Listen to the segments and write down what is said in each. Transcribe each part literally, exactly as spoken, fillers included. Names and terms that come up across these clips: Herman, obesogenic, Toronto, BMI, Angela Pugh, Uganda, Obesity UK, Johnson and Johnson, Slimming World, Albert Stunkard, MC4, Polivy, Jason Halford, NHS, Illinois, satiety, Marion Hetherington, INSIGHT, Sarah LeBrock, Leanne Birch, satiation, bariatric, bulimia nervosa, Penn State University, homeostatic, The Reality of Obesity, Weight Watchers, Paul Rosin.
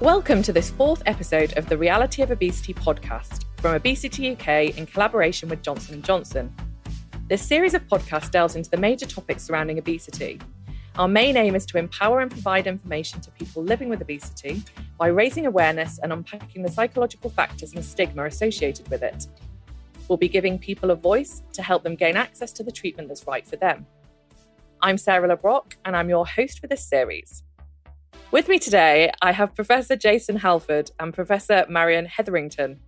Welcome to this fourth episode of the Reality of Obesity podcast from Obesity U K in collaboration with Johnson and Johnson. This series of podcasts delves into the major topics surrounding obesity. Our main aim is to empower and provide information to people living with obesity by raising awareness and unpacking the psychological factors and stigma associated with it. We'll be giving people a voice to help them gain access to the treatment that's right for them. I'm Sarah LeBrock and I'm your host for this series. With me today, I have Professor Jason Halford and Professor Marion Hetherington.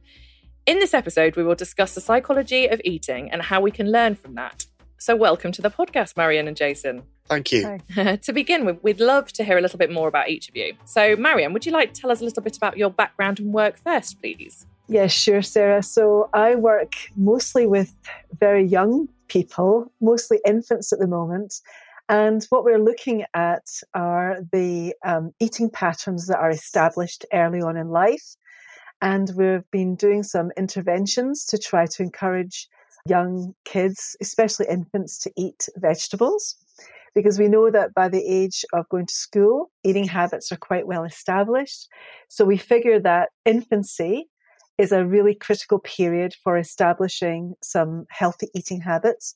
In this episode, we will discuss the psychology of eating and how we can learn from that. So welcome to the podcast, Marion and Jason. Thank you. To begin with, we'd love to hear a little bit more about each of you. So Marion, would you like to tell us a little bit about your background and work first, please? Yes, sure, Sarah. So I work mostly with very young people, mostly infants at the moment. And what we're looking at are the um, eating patterns that are established early on in life. And we've been doing some interventions to try to encourage young kids, especially infants, to eat vegetables. Because we know that by the age of going to school, eating habits are quite well established. So we figure that infancy is a really critical period for establishing some healthy eating habits.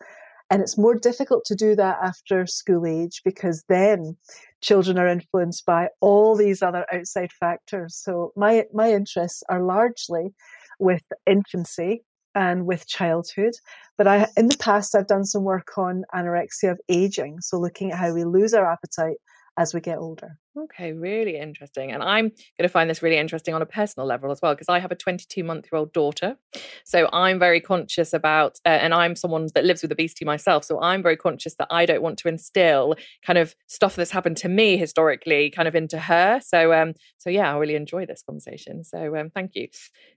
And it's more difficult to do that after school age because then children are influenced by all these other outside factors. So my my interests are largely with infancy and with childhood. But I, in the past, I've done some work on anorexia of aging. So looking at how we lose our appetite as we get older. Okay, really interesting. And I'm going to find this really interesting on a personal level as well, because I have a twenty-two-month-year-old daughter. So I'm very conscious about, uh, and I'm someone that lives with obesity myself, so I'm very conscious that I don't want to instill kind of stuff that's happened to me historically kind of into her. So um, so yeah, I really enjoy this conversation. So um, thank you.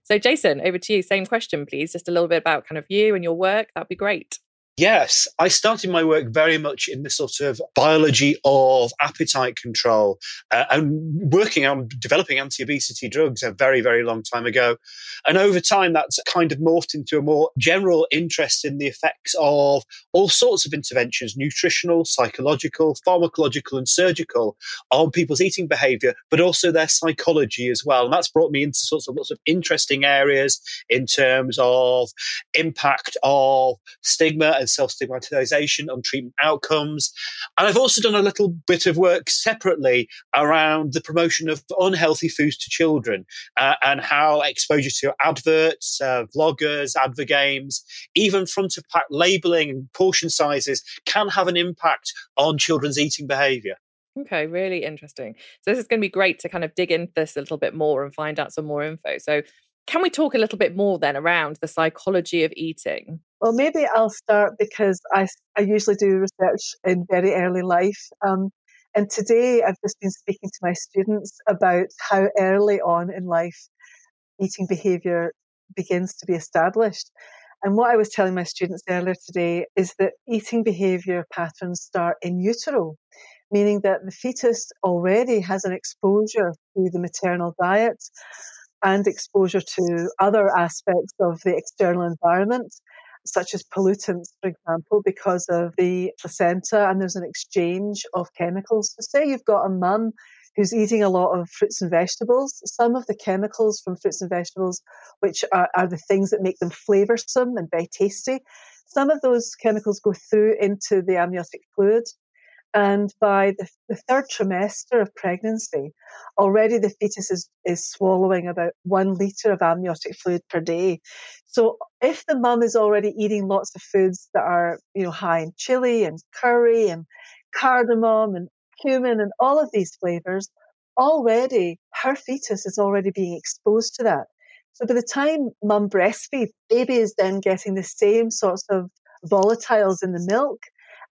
So Jason, over to you. Same question, please. Just a little bit about kind of you and your work. That'd be great. Yes, I started my work very much in the sort of biology of appetite control uh, and working on developing anti-obesity drugs a very, very long time ago. And over time, that's kind of morphed into a more general interest in the effects of all sorts of interventions, nutritional, psychological, pharmacological and surgical, on people's eating behaviour, but also their psychology as well. And that's brought me into sorts of lots of interesting areas in terms of impact of stigma and self-stigmatization on treatment outcomes. And I've also done a little bit of work separately around the promotion of unhealthy foods to children uh, and how exposure to adverts, uh, vloggers, advert games, even front of pack labeling and portion sizes can have an impact on children's eating behavior. Okay, really interesting. So this is going to be great to kind of dig into this a little bit more and find out some more info. So can we talk a little bit more then around the psychology of eating? Well, maybe I'll start because I, I usually do research in very early life. Um, and today I've just been speaking to my students about how early on in life eating behaviour begins to be established. And what I was telling my students earlier today is that eating behaviour patterns start in utero, meaning that the fetus already has an exposure to the maternal diet and exposure to other aspects of the external environment, such as pollutants, for example, because of the placenta, and there's an exchange of chemicals. So say you've got a mum who's eating a lot of fruits and vegetables. Some of the chemicals from fruits and vegetables, which are, are the things that make them flavoursome and very tasty, some of those chemicals go through into the amniotic fluid. And by the, the third trimester of pregnancy, already the fetus is, is swallowing about one litre of amniotic fluid per day. So if the mum is already eating lots of foods that are, you know, high in chili and curry and cardamom and cumin and all of these flavours, already her fetus is already being exposed to that. So by the time mum breastfeeds, baby is then getting the same sorts of volatiles in the milk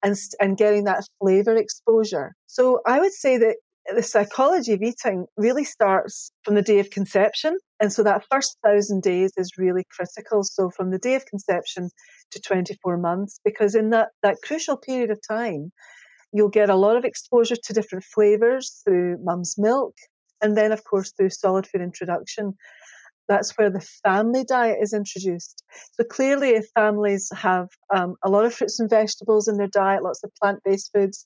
and and getting that flavour exposure. So I would say that the psychology of eating really starts from the day of conception. And so that first thousand days is really critical. So from the day of conception to twenty-four months, because in that, that crucial period of time, you'll get a lot of exposure to different flavours through mum's milk. And then, of course, through solid food introduction, that's where the family diet is introduced. So clearly, if families have um, a lot of fruits and vegetables in their diet, lots of plant-based foods,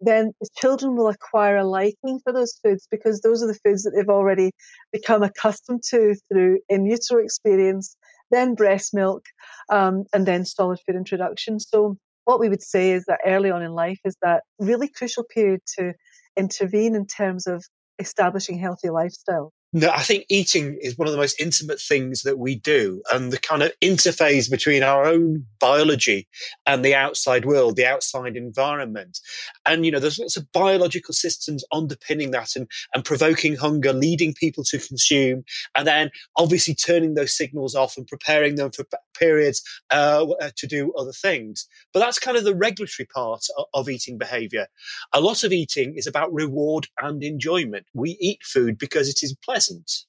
then the children will acquire a liking for those foods because those are the foods that they've already become accustomed to through in utero experience, then breast milk, um, and then solid food introduction. So what we would say is that early on in life is that really crucial period to intervene in terms of establishing healthy lifestyle. No, I think eating is one of the most intimate things that we do, and the kind of interface between our own biology and the outside world, the outside environment. And, you know, there's lots of biological systems underpinning that and, and provoking hunger, leading people to consume, and then obviously turning those signals off and preparing them for periods uh, to do other things. But that's kind of the regulatory part of, of eating behaviour. A lot of eating is about reward and enjoyment. We eat food because it is pleasant.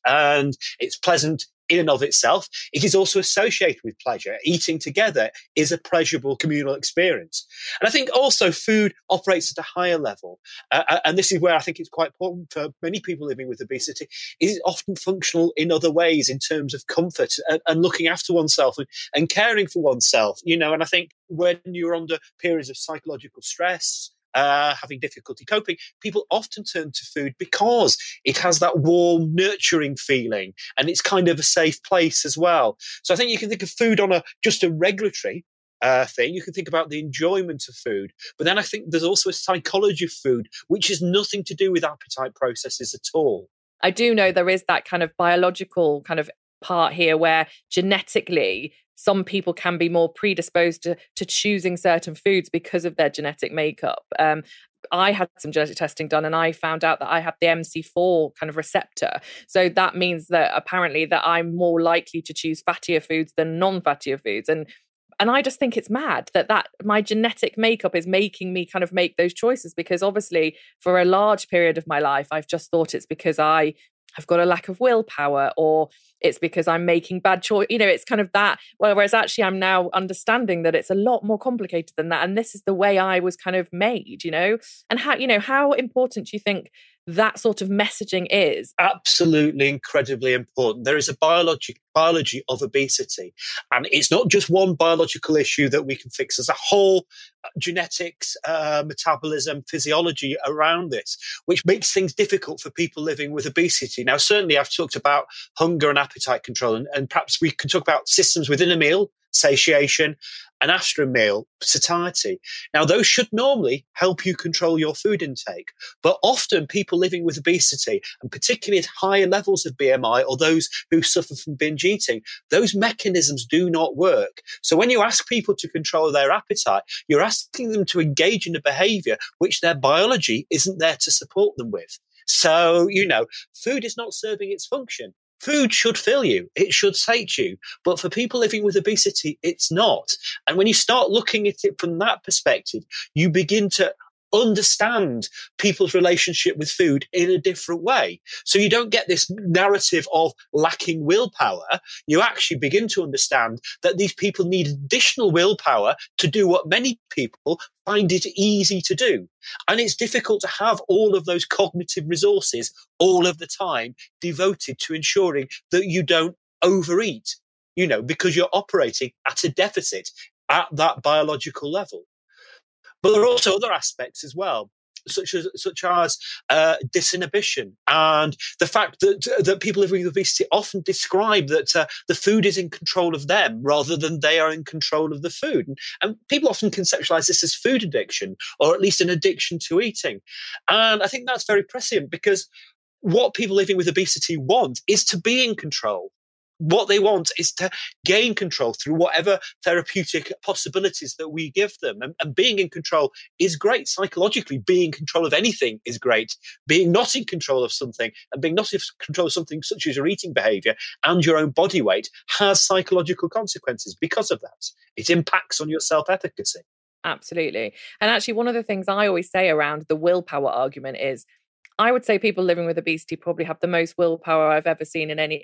And it's pleasant in and of itself. It is also associated with pleasure. Eating together is a pleasurable communal experience. And I think also food operates at a higher level. Uh, and this is where I think it's quite important for many people living with obesity. It is often functional in other ways in terms of comfort and, and looking after oneself and, and caring for oneself. You know, and I think when you're under periods of psychological stress, Uh, having difficulty coping, people often turn to food because it has that warm, nurturing feeling, and it's kind of a safe place as well. So I think you can think of food on a just a regulatory uh, thing. You can think about the enjoyment of food, but then I think there's also a psychology of food, which has nothing to do with appetite processes at all. I do know there is that kind of biological kind of part here where genetically some people can be more predisposed to, to choosing certain foods because of their genetic makeup. Um, I had some genetic testing done and I found out that I had the M C four kind of receptor. So that means that apparently that I'm more likely to choose fattier foods than non-fattier foods. And And I just think it's mad that, that my genetic makeup is making me kind of make those choices, because obviously for a large period of my life, I've just thought it's because I have got a lack of willpower, or it's because I'm making bad choices. You know, it's kind of that. Well, whereas actually I'm now understanding that it's a lot more complicated than that. And this is the way I was kind of made, you know, and how, you know, how important do you think that sort of messaging is? Absolutely incredibly important. There is a biology, biology of obesity, and it's not just one biological issue that we can fix. There's a whole genetics, uh, metabolism, physiology around this, which makes things difficult for people living with obesity. Now, certainly I've talked about hunger and appetite control, and, and perhaps we can talk about systems within a meal, satiation, and after a meal, satiety. Now, those should normally help you control your food intake. But often people living with obesity, and particularly at higher levels of B M I, or those who suffer from binge eating, those mechanisms do not work. So when you ask people to control their appetite, you're asking them to engage in a behavior which their biology isn't there to support them with. So, you know, food is not serving its function. Food should fill you. It should sate you. But for people living with obesity, it's not. And when you start looking at it from that perspective, you begin to understand people's relationship with food in a different way. So you don't get this narrative of lacking willpower. You actually begin to understand that these people need additional willpower to do what many people find it easy to do. And it's difficult to have all of those cognitive resources all of the time devoted to ensuring that you don't overeat, you know, because you're operating at a deficit at that biological level. But there are also other aspects as well, such as such as uh, disinhibition, and the fact that that people living with obesity often describe that uh, the food is in control of them rather than they are in control of the food. And, and people often conceptualize this as food addiction, or at least an addiction to eating. And I think that's very prescient, because what people living with obesity want is to be in control. What they want is to gain control through whatever therapeutic possibilities that we give them. And, and being in control is great. Psychologically, being in control of anything is great. Being not in control of something, and being not in control of something such as your eating behavior and your own body weight, has psychological consequences because of that. It impacts on your self-efficacy. Absolutely. And actually, one of the things I always say around the willpower argument is, I would say people living with obesity probably have the most willpower I've ever seen in any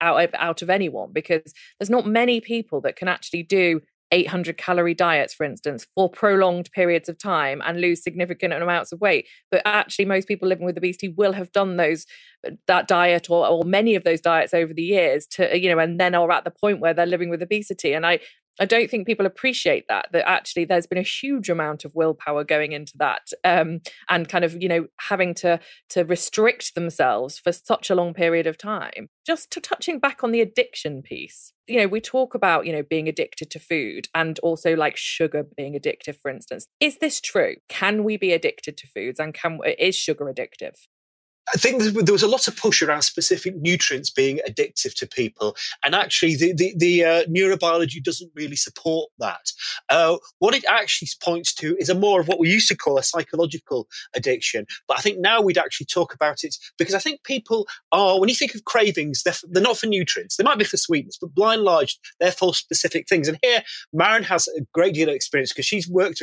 out of, out of anyone, because there's not many people that can actually do eight hundred calorie diets, for instance, for prolonged periods of time and lose significant amounts of weight. But actually, most people living with obesity will have done those that diet or, or many of those diets over the years to, you know, and then are at the point where they're living with obesity. And I I don't think people appreciate that, that actually there's been a huge amount of willpower going into that, um, and kind of, you know, having to to restrict themselves for such a long period of time. Just to touching back on the addiction piece, you know, we talk about, you know, being addicted to food and also like sugar being addictive, for instance. Is this true? Can we be addicted to foods, and can is sugar addictive? I think there was a lot of push around specific nutrients being addictive to people. And actually, the, the, the uh, neurobiology doesn't really support that. Uh, what it actually points to is a more of what we used to call a psychological addiction. But I think now we'd actually talk about it, because I think people are, when you think of cravings, they're, they're not for nutrients. They might be for sweetness, but by and large, they're for specific things. And here, Marion has a great deal of experience because she's worked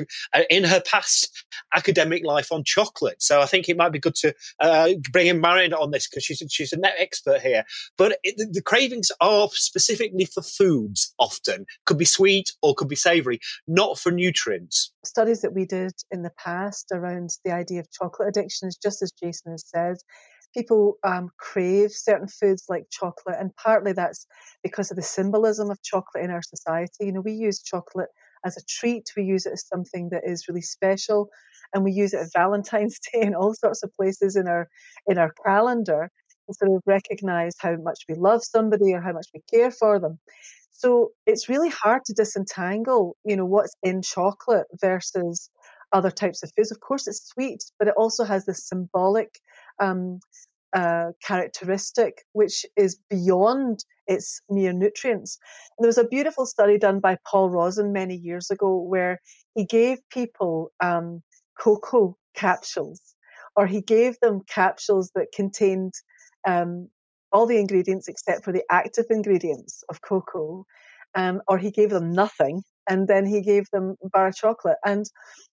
in her past academic life on chocolate. So I think it might be good to... Uh, bring in Marion on this, because she's she's an expert here. But it, the, the cravings are specifically for foods often. Could be sweet or could be savoury, not for nutrients. Studies that we did in the past around the idea of chocolate addiction is just as Jason has said. People um, crave certain foods like chocolate, and partly that's because of the symbolism of chocolate in our society. You know, we use chocolate as a treat. We use it as something that is really special, and we use it at Valentine's Day and all sorts of places in our in our calendar to sort of recognise how much we love somebody or how much we care for them. So it's really hard to disentangle, you know, what's in chocolate versus other types of foods. Of course, it's sweet, but it also has this symbolic um, uh, characteristic which is beyond its mere nutrients. And there was a beautiful study done by Paul Rosin many years ago where he gave people um, cocoa capsules, or he gave them capsules that contained um, all the ingredients except for the active ingredients of cocoa, um, or he gave them nothing, and then he gave them a bar of chocolate. And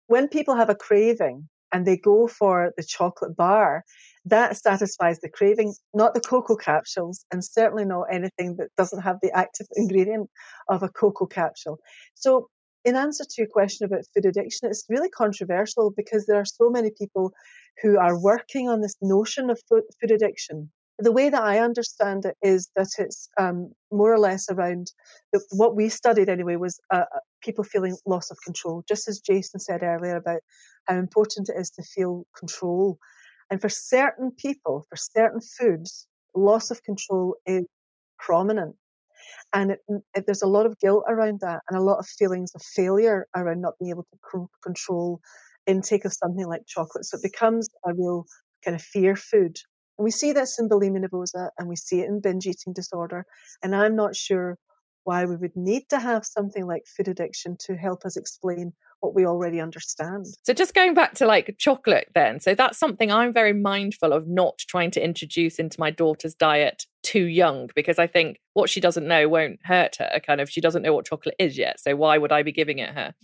when people have a craving and they go for the chocolate bar, that satisfies the craving, not the cocoa capsules, and certainly not anything that doesn't have the active ingredient of a cocoa capsule. So in answer to your question about food addiction, it's really controversial because there are so many people who are working on this notion of food addiction. The way that I understand it is that it's um, more or less around the, what we studied anyway was uh, people feeling loss of control, just as Jason said earlier about how important it is to feel control. And for certain people, for certain foods, loss of control is prominent. And it, it, there's a lot of guilt around that and a lot of feelings of failure around not being able to c- control intake of something like chocolate. So it becomes a real kind of fear food. And we see this in bulimia nervosa, and we see it in binge eating disorder. And I'm not sure why we would need to have something like food addiction to help us explain what we already understand. So just going back to like chocolate then, so that's something I'm very mindful of not trying to introduce into my daughter's diet too young, because I think what she doesn't know won't hurt her. Kind of, she doesn't know what chocolate is yet, so why would I be giving it her?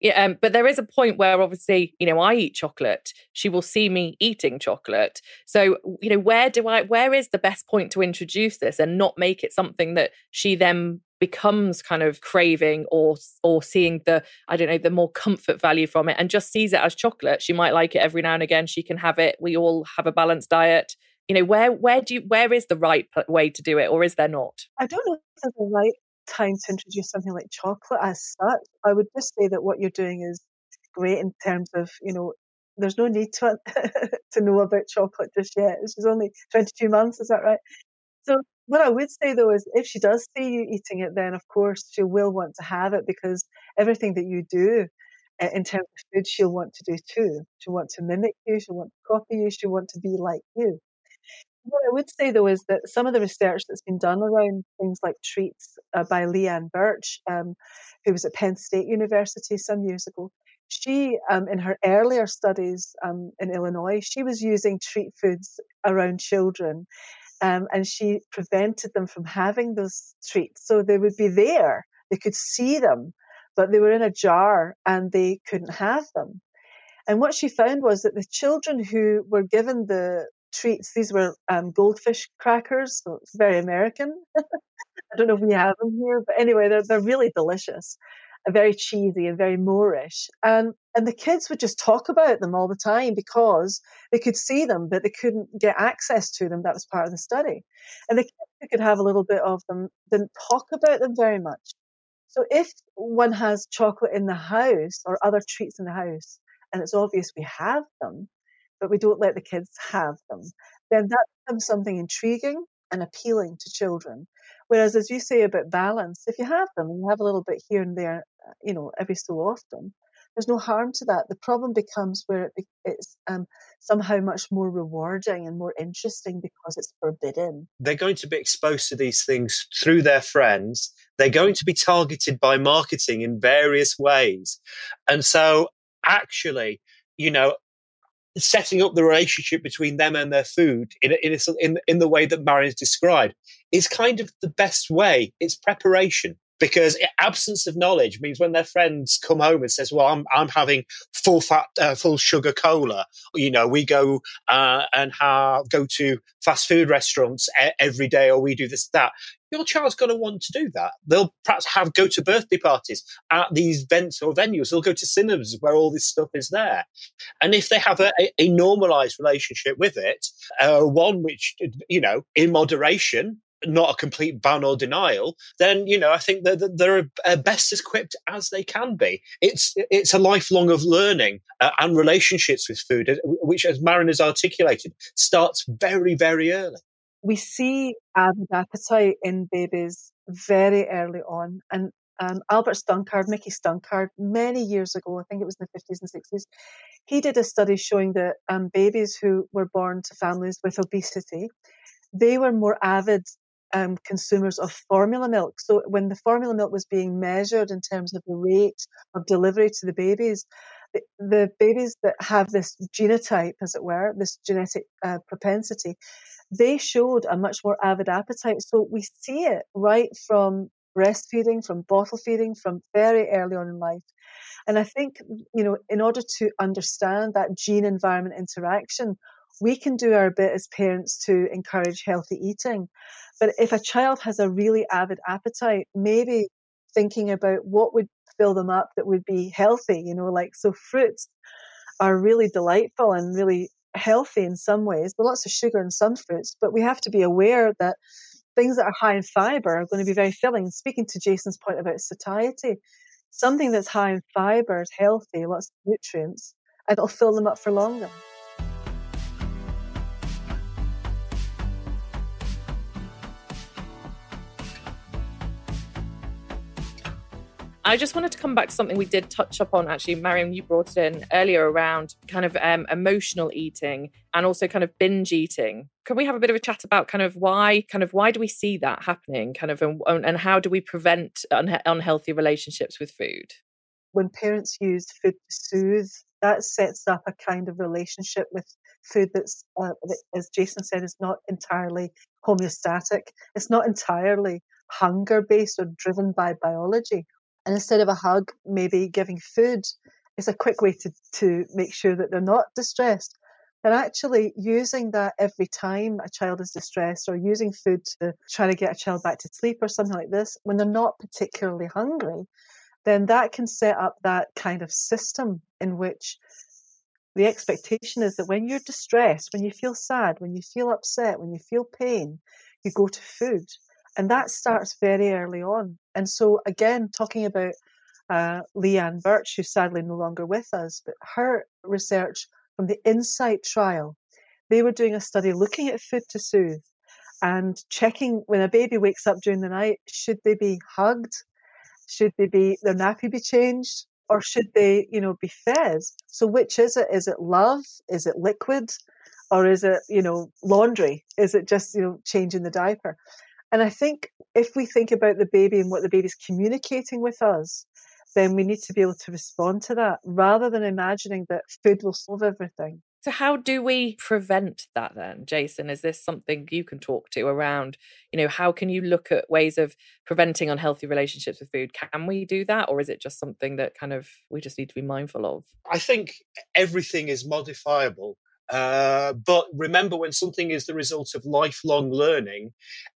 Yeah, um, but there is a point where obviously, you know, I eat chocolate. She will see me eating chocolate. So, you know, where do I, where is the best point to introduce this and not make it something that she then becomes kind of craving or or seeing the, I don't know, the more comfort value from it, and just sees it as chocolate. She might like it every now and again. She can have it. We all have a balanced diet. You know, where where do you, where is the right way to do it, or is there not? I don't know if there's a right time to introduce something like chocolate as such. I would just say that what you're doing is great in terms of, you know, there's no need to to know about chocolate just yet. She's only twenty-two months, is that right? So what I would say though is if she does see you eating it, then of course she will want to have it, because everything that you do in terms of food she'll want to do too. She'll want to mimic you, she'll want to copy you, she'll want to be like you. What I would say, though, is that some of the research that's been done around things like treats uh, by Leanne Birch, um, who was at Penn State University some years ago, she, um, in her earlier studies um, in Illinois, she was using treat foods around children, um, and she prevented them from having those treats. So they would be there, they could see them, but they were in a jar and they couldn't have them. And what she found was that the children who were given the treats, these were um, goldfish crackers, so it's very American. I don't know if we have them here, but anyway, they're they're really delicious, very cheesy and very Moorish. And and the kids would just talk about them all the time because they could see them, but they couldn't get access to them. That was part of the study. And the kids who could have a little bit of them didn't talk about them very much. So if one has chocolate in the house or other treats in the house, and it's obvious we have them, but we don't let the kids have them, then that becomes something intriguing and appealing to children. Whereas, as you say about balance, if you have them, you have a little bit here and there, you know, every so often, there's no harm to that. The problem becomes where it be- it's um, somehow much more rewarding and more interesting because it's forbidden. They're going to be exposed to these things through their friends. They're going to be targeted by marketing in various ways. And so actually, you know, setting up the relationship between them and their food in in in, in the way that Marion's described is kind of the best way. It's preparation, because absence of knowledge means when their friends come home and says, "Well, I'm I'm having full fat, uh, full sugar cola." You know, we go uh, and have, go to fast food restaurants every day, or we do this that. Your child's going to want to do that. They'll perhaps have go to birthday parties at these events or venues. They'll go to cinemas where all this stuff is there. And if they have a, a, a normalised relationship with it, uh, one which, you know, in moderation, not a complete ban or denial, then, you know, I think that they're, they're best as equipped as they can be. It's it's a lifelong of learning uh, and relationships with food, which, as Marion has articulated, starts very, very early. We see avid appetite in babies very early on. And um, Albert Stunkard, Mickey Stunkard, many years ago, I think it was in the fifties and sixties, he did a study showing that um, babies who were born to families with obesity, they were more avid um, consumers of formula milk. So when the formula milk was being measured in terms of the rate of delivery to the babies, the, the babies that have this genotype, as it were, this genetic uh, propensity, they showed a much more avid appetite. So we see it right from breastfeeding, from bottle feeding, from very early on in life. And I think, you know, in order to understand that gene-environment interaction, we can do our bit as parents to encourage healthy eating. But if a child has a really avid appetite, maybe thinking about what would fill them up that would be healthy, you know, like, so fruits are really delightful and really healthy in some ways. There's lots of sugar in some fruits, but we have to be aware that things that are high in fiber are going to be very filling. Speaking to Jason's point about satiety, something that's high in fiber is healthy, lots of nutrients, and it'll fill them up for longer. I just wanted to come back to something we did touch upon, actually. Marion, you brought it in earlier around kind of um, emotional eating and also kind of binge eating. Can we have a bit of a chat about kind of why, kind of why do we see that happening, kind of, and, and how do we prevent un- unhealthy relationships with food? When parents use food to soothe, that sets up a kind of relationship with food that's, uh, that, as Jason said, is not entirely homeostatic. It's not entirely hunger-based or driven by biology. And instead of a hug, maybe giving food is a quick way to, to make sure that they're not distressed. But actually using that every time a child is distressed, or using food to try to get a child back to sleep or something like this, when they're not particularly hungry, then that can set up that kind of system in which the expectation is that when you're distressed, when you feel sad, when you feel upset, when you feel pain, you go to food. And that starts very early on. And so, again, talking about uh, Leanne Birch, who's sadly no longer with us, but her research from the INSIGHT trial, they were doing a study looking at food to soothe and checking when a baby wakes up during the night, should they be hugged? Should they be their nappy be changed? Or should they, you know, be fed? So which is it? Is it love? Is it liquid? Or is it, you know, laundry? Is it just, you know, changing the diaper? And I think if we think about the baby and what the baby's communicating with us, then we need to be able to respond to that rather than imagining that food will solve everything. So how do we prevent that then, Jason? Is this something you can talk to around, you know, how can you look at ways of preventing unhealthy relationships with food? Can we do that? Or is it just something that kind of we just need to be mindful of? I think everything is modifiable. Uh, but remember, when something is the result of lifelong learning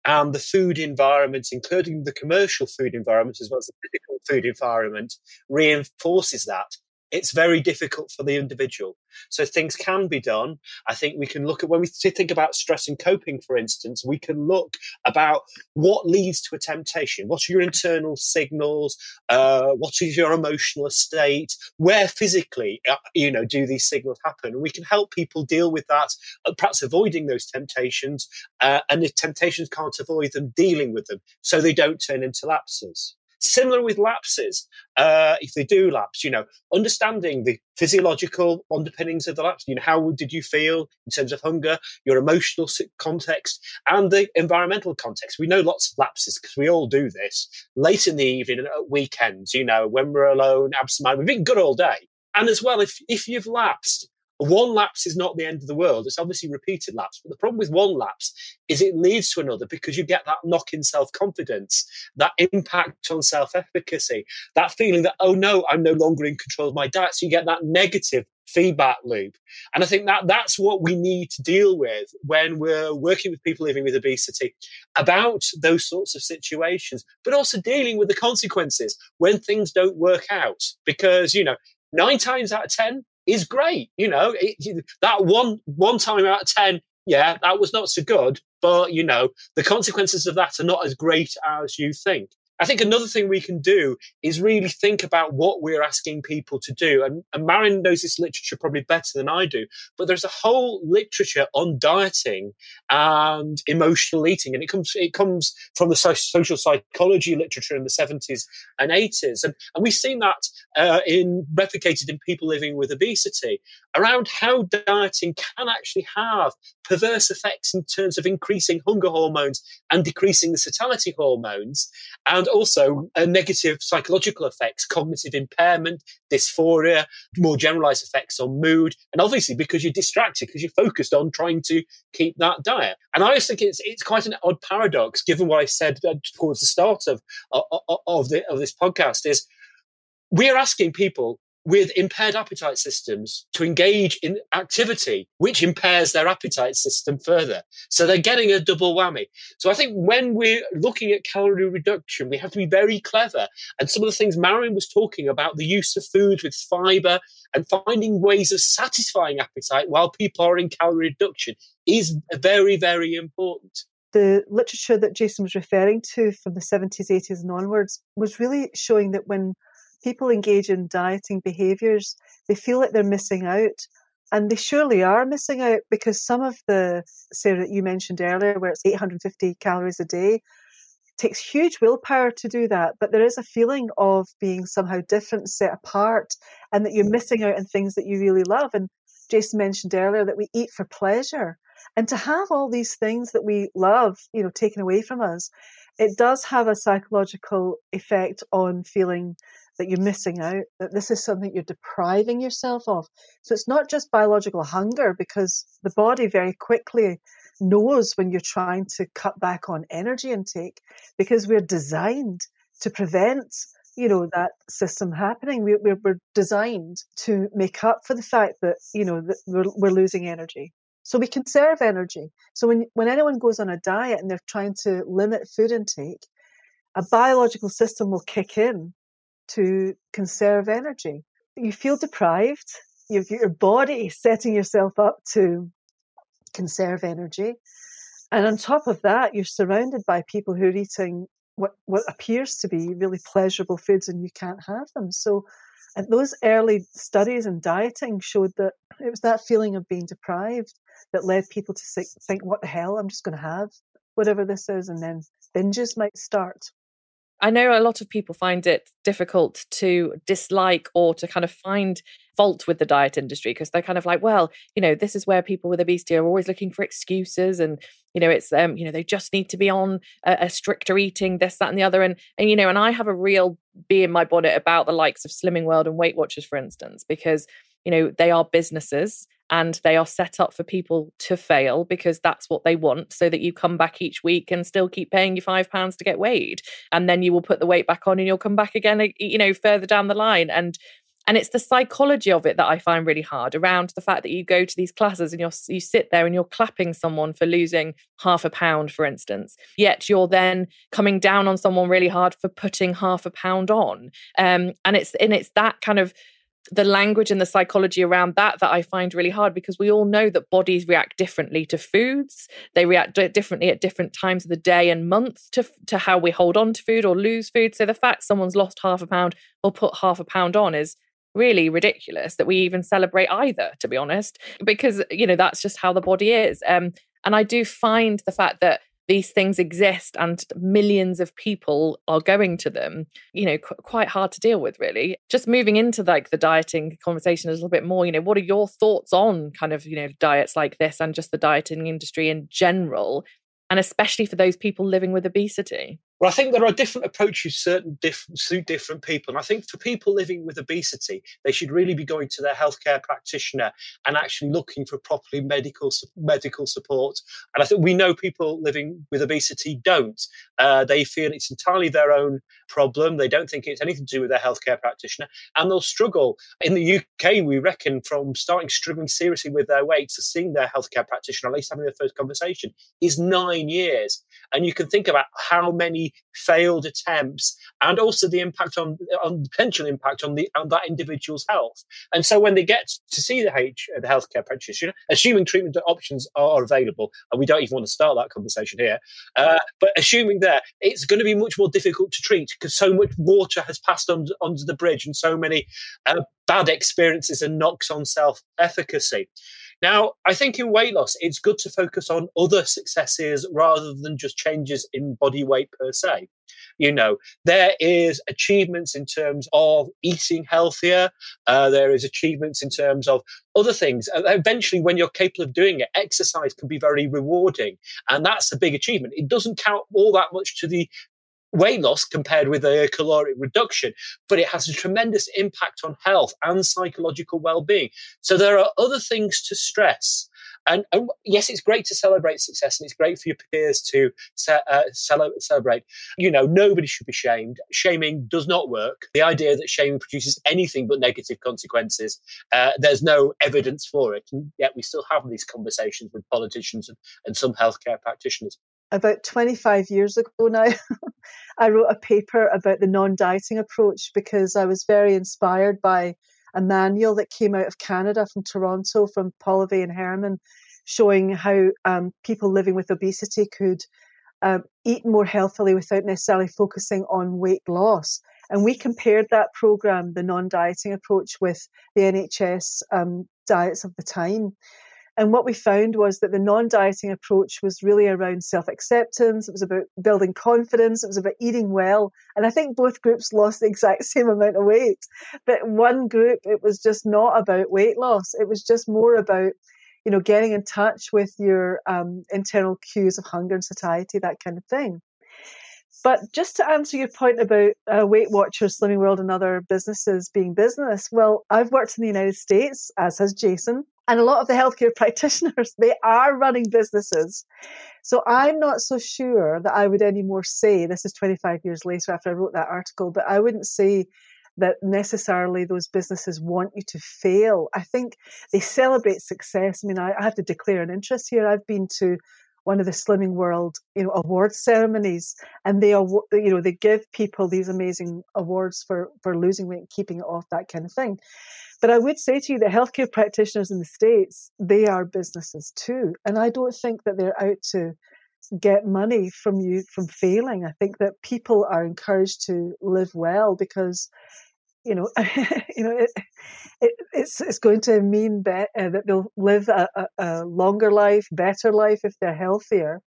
and the food environment, including the commercial food environment as well as the physical food environment, reinforces that, It's very difficult for the individual. So things can be done. I think we can look at, when we think about stress and coping, for instance, we can look about what leads to a temptation. What are your internal signals? Uh, what is your emotional state? Where physically, you know, do these signals happen? And we can help people deal with that, perhaps avoiding those temptations. Uh, and if temptations can't avoid them, dealing with them so they don't turn into lapses. Similar with lapses, uh, if they do lapse, you know, understanding the physiological underpinnings of the lapse, you know, how did you feel in terms of hunger, your emotional context, and the environmental context. We know lots of lapses because we all do this late in the evening and at weekends, you know, when we're alone, absent-minded, we've been good all day. And as well, if if you've lapsed, one lapse is not the end of the world. It's obviously repeated lapse. But the problem with one lapse is it leads to another, because you get that knock in self-confidence, that impact on self-efficacy, that feeling that, oh, no, I'm no longer in control of my diet. So you get that negative feedback loop. And I think that that's what we need to deal with when we're working with people living with obesity, about those sorts of situations, but also dealing with the consequences when things don't work out. Because, you know, nine times out of ten, is great, you know, it, that one one time out of ten, yeah, that was not so good, but, you know, the consequences of that are not as great as you think. I think another thing we can do is really think about what we're asking people to do. And, and Marion knows this literature probably better than I do, but there's a whole literature on dieting and emotional eating. And it comes it comes from the social psychology literature in the seventies and eighties. And, and we've seen that uh, in replicated in people living with obesity, around how dieting can actually have perverse effects in terms of increasing hunger hormones and decreasing the satiety hormones, and also uh, negative psychological effects, cognitive impairment, dysphoria, more generalized effects on mood. And obviously, because you're distracted, because you're focused on trying to keep that diet. And I always think it's it's quite an odd paradox, given what I said towards the start of, of, of, the, of this podcast, is we're asking people with impaired appetite systems to engage in activity which impairs their appetite system further. So they're getting a double whammy. So I think when we're looking at calorie reduction, we have to be very clever. And some of the things Marion was talking about, the use of foods with fibre and finding ways of satisfying appetite while people are in calorie reduction, is very, very important. The literature that Jason was referring to from the seventies, eighties and onwards was really showing that when people engage in dieting behaviours, they feel like they're missing out. And they surely are missing out, because some of the, Sarah, that you mentioned earlier, where it's eight hundred fifty calories a day, takes huge willpower to do that. But there is a feeling of being somehow different, set apart, and that you're missing out on things that you really love. And Jason mentioned earlier that we eat for pleasure. And to have all these things that we love, you know, taken away from us, it does have a psychological effect on feeling that you're missing out, that this is something you're depriving yourself of. So it's not just biological hunger, because the body very quickly knows when you're trying to cut back on energy intake, because we're designed to prevent, you know, that system happening. We, we're, we're designed to make up for the fact that, you know, that we're, we're losing energy. So we conserve energy. So when, when anyone goes on a diet and they're trying to limit food intake, a biological system will kick in to conserve energy. You feel deprived. You've got your body setting yourself up to conserve energy. And on top of that, you're surrounded by people who are eating what, what appears to be really pleasurable foods, and you can't have them. So and those early studies in dieting showed that it was that feeling of being deprived that led people to think, what the hell, I'm just going to have whatever this is. And then binges might start. I know a lot of people find it difficult to dislike or to kind of find fault with the diet industry, because they're kind of like, well, you know, this is where people with obesity are always looking for excuses, and, you know, it's, um, you know, they just need to be on a, a stricter eating, this, that, and the other. And, and, you know, and I have a real bee in my bonnet about the likes of Slimming World and Weight Watchers, for instance, because, you know, they are businesses and they are set up for people to fail, because that's what they want, so that you come back each week and still keep paying you five pounds to get weighed. And then you will put the weight back on and you'll come back again, you know, further down the line. And and it's the psychology of it that I find really hard, around the fact that you go to these classes and you're, you sit there and you're clapping someone for losing half a pound, for instance, yet you're then coming down on someone really hard for putting half a pound on. Um, and it's and it's that kind of the language and the psychology around that that I find really hard, because we all know that bodies react differently to foods. They react d- differently at different times of the day and month to, to how we hold on to food or lose food. So the fact someone's lost half a pound or put half a pound on is really ridiculous that we even celebrate either, to be honest, because, you know, that's just how the body is. Um, and I do find the fact that these things exist and millions of people are going to them, you know, qu- quite hard to deal with, really. Just moving into like the dieting conversation a little bit more, you know, what are your thoughts on kind of, you know, diets like this and just the dieting industry in general, and especially for those people living with obesity? Well, I think there are different approaches certain diff- to different people. And I think for people living with obesity, they should really be going to their healthcare practitioner and actually looking for properly medical medical support. And I think we know people living with obesity don't. Uh, they feel it's entirely their own problem. They don't think it's anything to do with their healthcare practitioner. And they'll struggle. In the U K, we reckon from starting struggling seriously with their weight to seeing their healthcare practitioner, at least having their first conversation, is nine years. And you can think about how many failed attempts, and also the impact on, on potential impact on the on that individual's health. And so when they get to see the H, the healthcare practitioner, assuming treatment options are available, and we don't even want to start that conversation here, uh, but assuming that, it's going to be much more difficult to treat because so much water has passed under, under the bridge, and so many uh, bad experiences and knocks on self-efficacy. Now, I think in weight loss, it's good to focus on other successes rather than just changes in body weight per se. You know, there is achievements in terms of eating healthier. Uh, there is achievements in terms of other things. Uh, eventually, when you're capable of doing it, exercise can be very rewarding. And that's a big achievement. It doesn't count all that much to the weight loss compared with a caloric reduction, but it has a tremendous impact on health and psychological well-being. So there are other things to stress. And, and yes, it's great to celebrate success, and it's great for your peers to ce- uh, celebrate. You know, nobody should be shamed. Shaming does not work. The idea that shaming produces anything but negative consequences, uh, there's no evidence for it. And yet we still have these conversations with politicians and, and some healthcare practitioners. About twenty-five years ago now, I wrote a paper about the non-dieting approach because I was very inspired by a manual that came out of Canada from Toronto, from Polivy and Herman, showing how um, people living with obesity could um, eat more healthily without necessarily focusing on weight loss. And we compared that program, the non-dieting approach, with the N H S um, diets of the time. And what we found was that the non-dieting approach was really around self-acceptance. It was about building confidence. It was about eating well. And I think both groups lost the exact same amount of weight. But one group, it was just not about weight loss. It was just more about, you know, getting in touch with your um, internal cues of hunger and satiety, that kind of thing. But just to answer your point about uh, Weight Watchers, Slimming World and other businesses being business, well, I've worked in the United States, as has Jason, and a lot of the healthcare practitioners, they are running businesses. So I'm not so sure that I would anymore say, this is twenty-five years later after I wrote that article, but I wouldn't say that necessarily those businesses want you to fail. I think they celebrate success. I mean, I, I have to declare an interest here. I've been to one of the Slimming World, you know, award ceremonies, and they, you know, they give people these amazing awards for, for losing weight, and keeping it off, that kind of thing. But I would say to you that healthcare practitioners in the States, they are businesses too, and I don't think that they're out to get money from you from failing. I think that people are encouraged to live well because, you know, you know, it, it, it's it's going to mean be- uh, that they'll live a, a, a longer life, better life if they're healthier.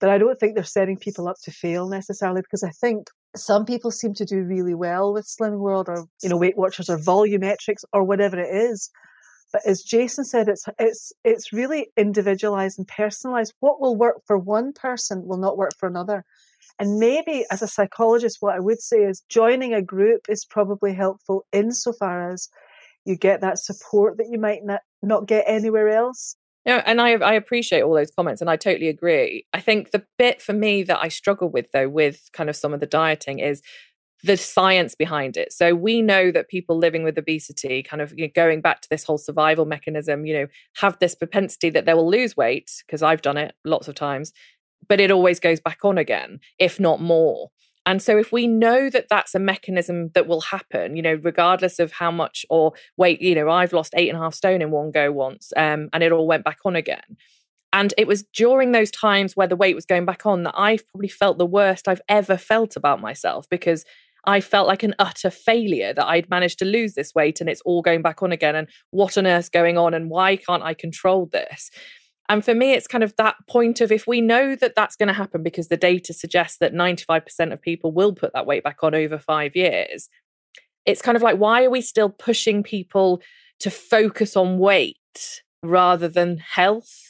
But I don't think they're setting people up to fail necessarily, because I think some people seem to do really well with Slimming World or, you know, Weight Watchers or Volumetrics or whatever it is. But as Jason said, it's it's it's really individualized and personalized. What will work for one person will not work for another. And maybe as a psychologist, what I would say is joining a group is probably helpful insofar as you get that support that you might not, not get anywhere else. No, and I I appreciate all those comments and I totally agree. I think the bit for me that I struggle with, though, with kind of some of the dieting is the science behind it. So we know that people living with obesity, kind of, you know, going back to this whole survival mechanism, you know, have this propensity that they will lose weight, because I've done it lots of times, but it always goes back on again, if not more. And so if we know that that's a mechanism that will happen, you know, regardless of how much or weight, you know, I've lost eight and a half stone in one go once, um, and it all went back on again. And it was during those times where the weight was going back on that I probably felt the worst I've ever felt about myself, because I felt like an utter failure that I'd managed to lose this weight and it's all going back on again. And what on earth's going on? And why can't I control this? And for me, it's kind of that point of, if we know that that's going to happen, because the data suggests that ninety-five percent of people will put that weight back on over five years, it's kind of like, why are we still pushing people to focus on weight rather than health?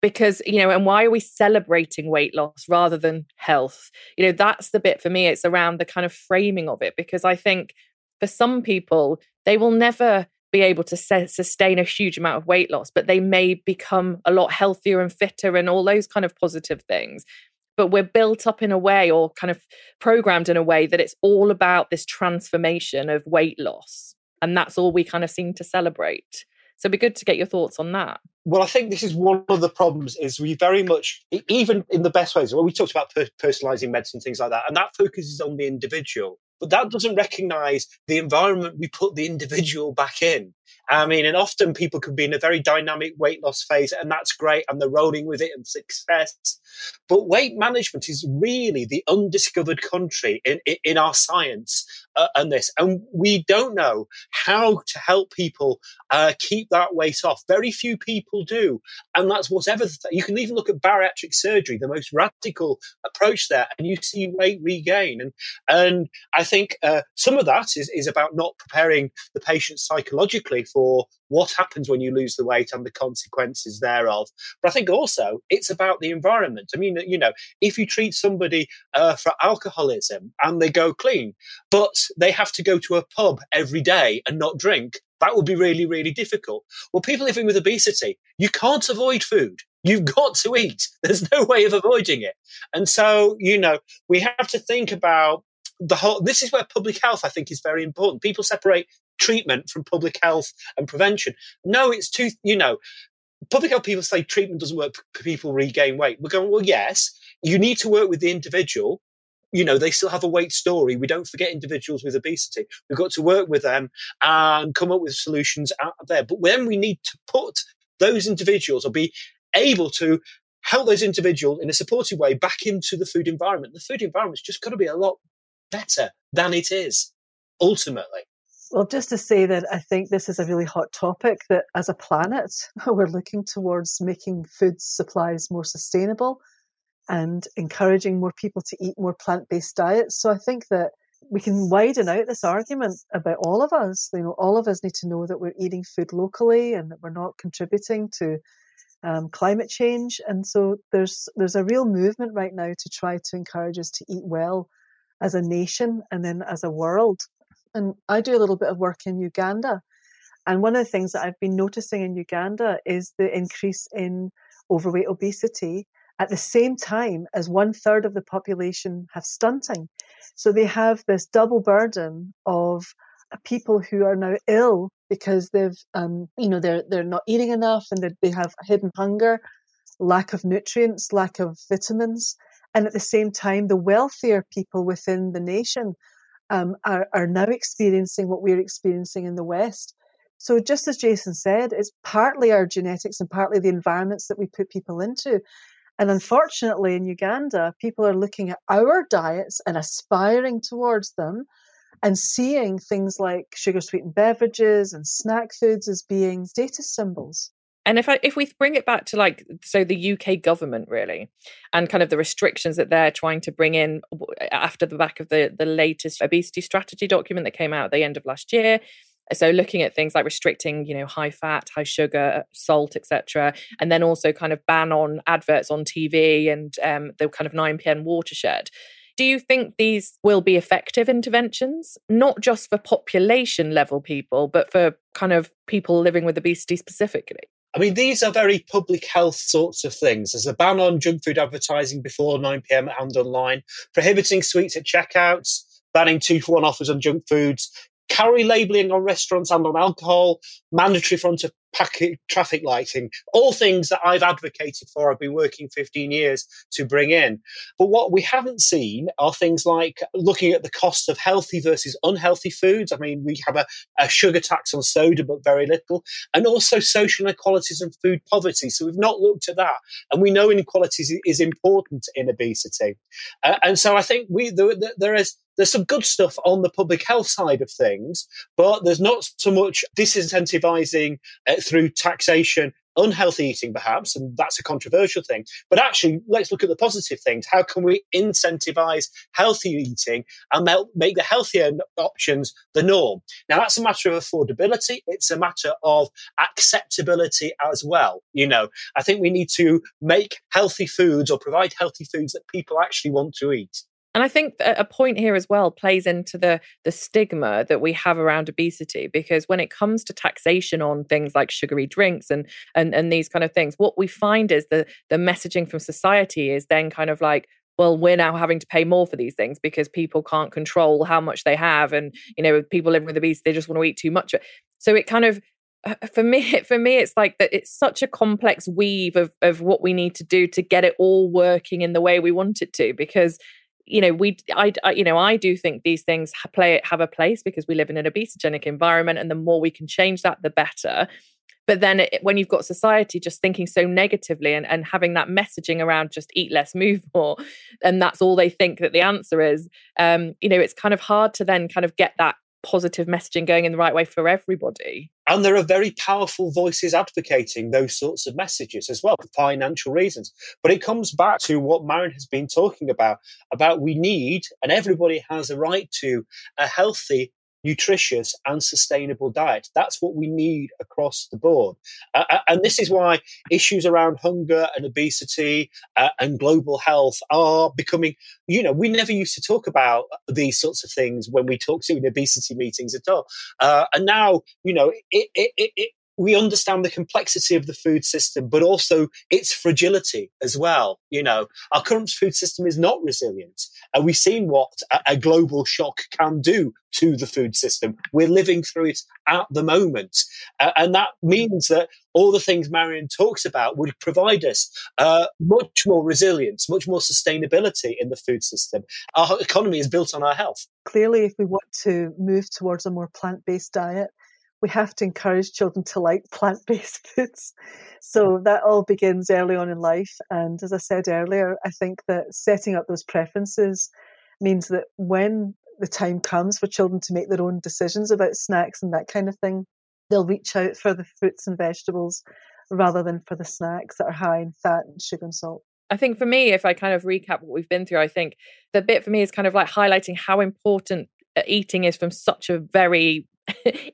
Because, you know, and why are we celebrating weight loss rather than health? You know, that's the bit for me. It's around the kind of framing of it, because I think for some people, they will never be able to sustain a huge amount of weight loss, but they may become a lot healthier and fitter and all those kind of positive things. But we're built up in a way, or kind of programmed in a way, that it's all about this transformation of weight loss. And that's all we kind of seem to celebrate. So it'd be good to get your thoughts on that. Well, I think this is one of the problems, is we very much, even in the best ways, well, we talked about per- personalising medicine, things like that, and that focuses on the individual. But that doesn't recognise the environment we put the individual back in. I mean, and often people can be in a very dynamic weight loss phase, and that's great, and they're rolling with it and success. But weight management is really the undiscovered country in, in, in our science uh, and this. And we don't know how to help people uh, keep that weight off. Very few people do. And that's whatever. Th- you can even look at bariatric surgery, the most radical approach there, and you see weight regain. And, and I think uh, some of that is, is about not preparing the patient psychologically for what happens when you lose the weight and the consequences thereof. But I think also it's about the environment. I mean, you know, if you treat somebody uh, for alcoholism and they go clean, but they have to go to a pub every day and not drink, that would be really, really difficult. Well, people living with obesity, you can't avoid food. You've got to eat. There's no way of avoiding it. And so, you know, we have to think about the whole, this is where public health, I think, is very important. People separate treatment from public health and prevention. No, it's too, you know, public health people say treatment doesn't work, people regain weight. We're going, well, yes, you need to work with the individual. You know, they still have a weight story. We don't forget individuals with obesity. We've got to work with them and come up with solutions out there. But when we need to put those individuals, or be able to help those individuals in a supportive way back into the food environment, the food environment's just got to be a lot better than it is, ultimately. Well, just to say that I think this is a really hot topic, that as a planet, we're looking towards making food supplies more sustainable and encouraging more people to eat more plant-based diets. So I think that we can widen out this argument about all of us. You know, all of us need to know that we're eating food locally and that we're not contributing to um, climate change. And so there's there's a real movement right now to try to encourage us to eat well as a nation and then as a world. And I do a little bit of work in Uganda. And one of the things that I've been noticing in Uganda is the increase in overweight obesity at the same time as one third of the population have stunting. So they have this double burden of people who are now ill because they've, um, you know, they're they're not eating enough, and they have hidden hunger, lack of nutrients, lack of vitamins. And at the same time, the wealthier people within the nation Um, are, are now experiencing what we're experiencing in the West. So just as Jason said, it's partly our genetics and partly the environments that we put people into. And unfortunately, in Uganda, people are looking at our diets and aspiring towards them and seeing things like sugar-sweetened beverages and snack foods as being status symbols. And if I, if we bring it back to, like, so the U K government really, and kind of the restrictions that they're trying to bring in after the back of the, the latest obesity strategy document that came out at the end of last year. So looking at things like restricting, you know, high fat, high sugar, salt, et cetera, and then also kind of ban on adverts on T V and um, the kind of nine p m watershed. Do you think these will be effective interventions, not just for population level people, but for kind of people living with obesity specifically? I mean, these are very public health sorts of things. There's a ban on junk food advertising before nine p m and online, prohibiting sweets at checkouts, banning two-for-one offers on junk foods, calorie labelling on restaurants and on alcohol, mandatory front of packet, traffic lighting, all things that I've advocated for. I've been working fifteen years to bring in. But what we haven't seen are things like looking at the cost of healthy versus unhealthy foods. I mean, we have a, a sugar tax on soda, but very little. And also social inequalities and food poverty. So we've not looked at that. And we know inequalities is important in obesity. Uh, and so I think we there, there is... There's some good stuff on the public health side of things, but there's not so much disincentivizing uh, through taxation, unhealthy eating perhaps, and that's a controversial thing. But actually, let's look at the positive things. How can we incentivize healthy eating and make the healthier options the norm? Now, that's a matter of affordability. It's a matter of acceptability as well. You know, I think we need to make healthy foods or provide healthy foods that people actually want to eat. And I think a point here as well plays into the, the stigma that we have around obesity, because when it comes to taxation on things like sugary drinks and and, and these kind of things, what we find is the, the messaging from society is then kind of like, well, we're now having to pay more for these things because people can't control how much they have. And, you know, people living with obesity, they just want to eat too much. So it kind of, for me, for me, it's like that it's such a complex weave of of what we need to do to get it all working in the way we want it to, because you know, we, I, I, you know, I do think these things play have a place because we live in an obesogenic environment, and the more we can change that, the better. But then, it, when you've got society just thinking so negatively and and having that messaging around just eat less, move more, and that's all they think that the answer is, um, you know, it's kind of hard to then kind of get that positive messaging going in the right way for everybody. And there are very powerful voices advocating those sorts of messages as well for financial reasons. But it comes back to what Marion has been talking about, about we need, and everybody has a right to, a healthy, nutritious and sustainable diet. That's what we need across the board. Uh, and this is why issues around hunger and obesity uh, and global health are becoming, you know, we never used to talk about these sorts of things when we talked to in obesity meetings at all. Uh, and now, you know, it, it, it, it we understand the complexity of the food system, but also its fragility as well. You know, our current food system is not resilient. And we've seen what a, a global shock can do to the food system. We're living through it at the moment. Uh, and that means that all the things Marion talks about would provide us uh, much more resilience, much more sustainability in the food system. Our economy is built on our health. Clearly, if we want to move towards a more plant-based diet, we have to encourage children to like plant-based foods. So that all begins early on in life. And as I said earlier, I think that setting up those preferences means that when the time comes for children to make their own decisions about snacks and that kind of thing, they'll reach out for the fruits and vegetables rather than for the snacks that are high in fat and sugar and salt. I think for me, if I kind of recap what we've been through, I think the bit for me is kind of like highlighting how important eating is from such a very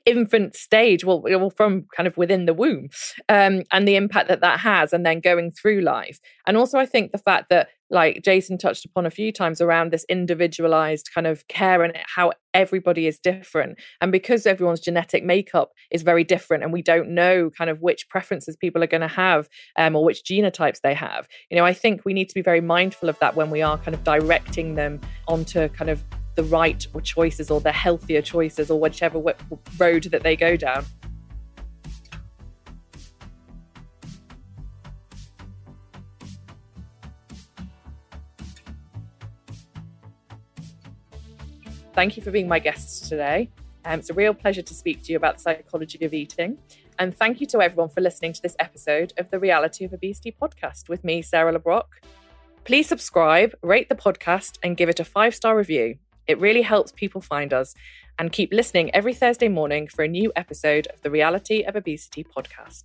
infant stage, well, well, from kind of within the womb, um, and the impact that that has, and then going through life. And also, I think the fact that, like Jason touched upon a few times, around this individualized kind of care and how everybody is different. And because everyone's genetic makeup is very different and we don't know kind of which preferences people are going to have um, or which genotypes they have, you know, I think we need to be very mindful of that when we are kind of directing them onto kind of the right or choices or the healthier choices or whichever w- road that they go down. Thank you for being my guests today. Um, it's a real pleasure to speak to you about the psychology of eating. And thank you to everyone for listening to this episode of the Reality of Obesity podcast with me, Sarah LeBrock. Please subscribe, rate the podcast and give it a five-star review. It really helps people find us. And keep listening every Thursday morning for a new episode of the Reality of Obesity podcast.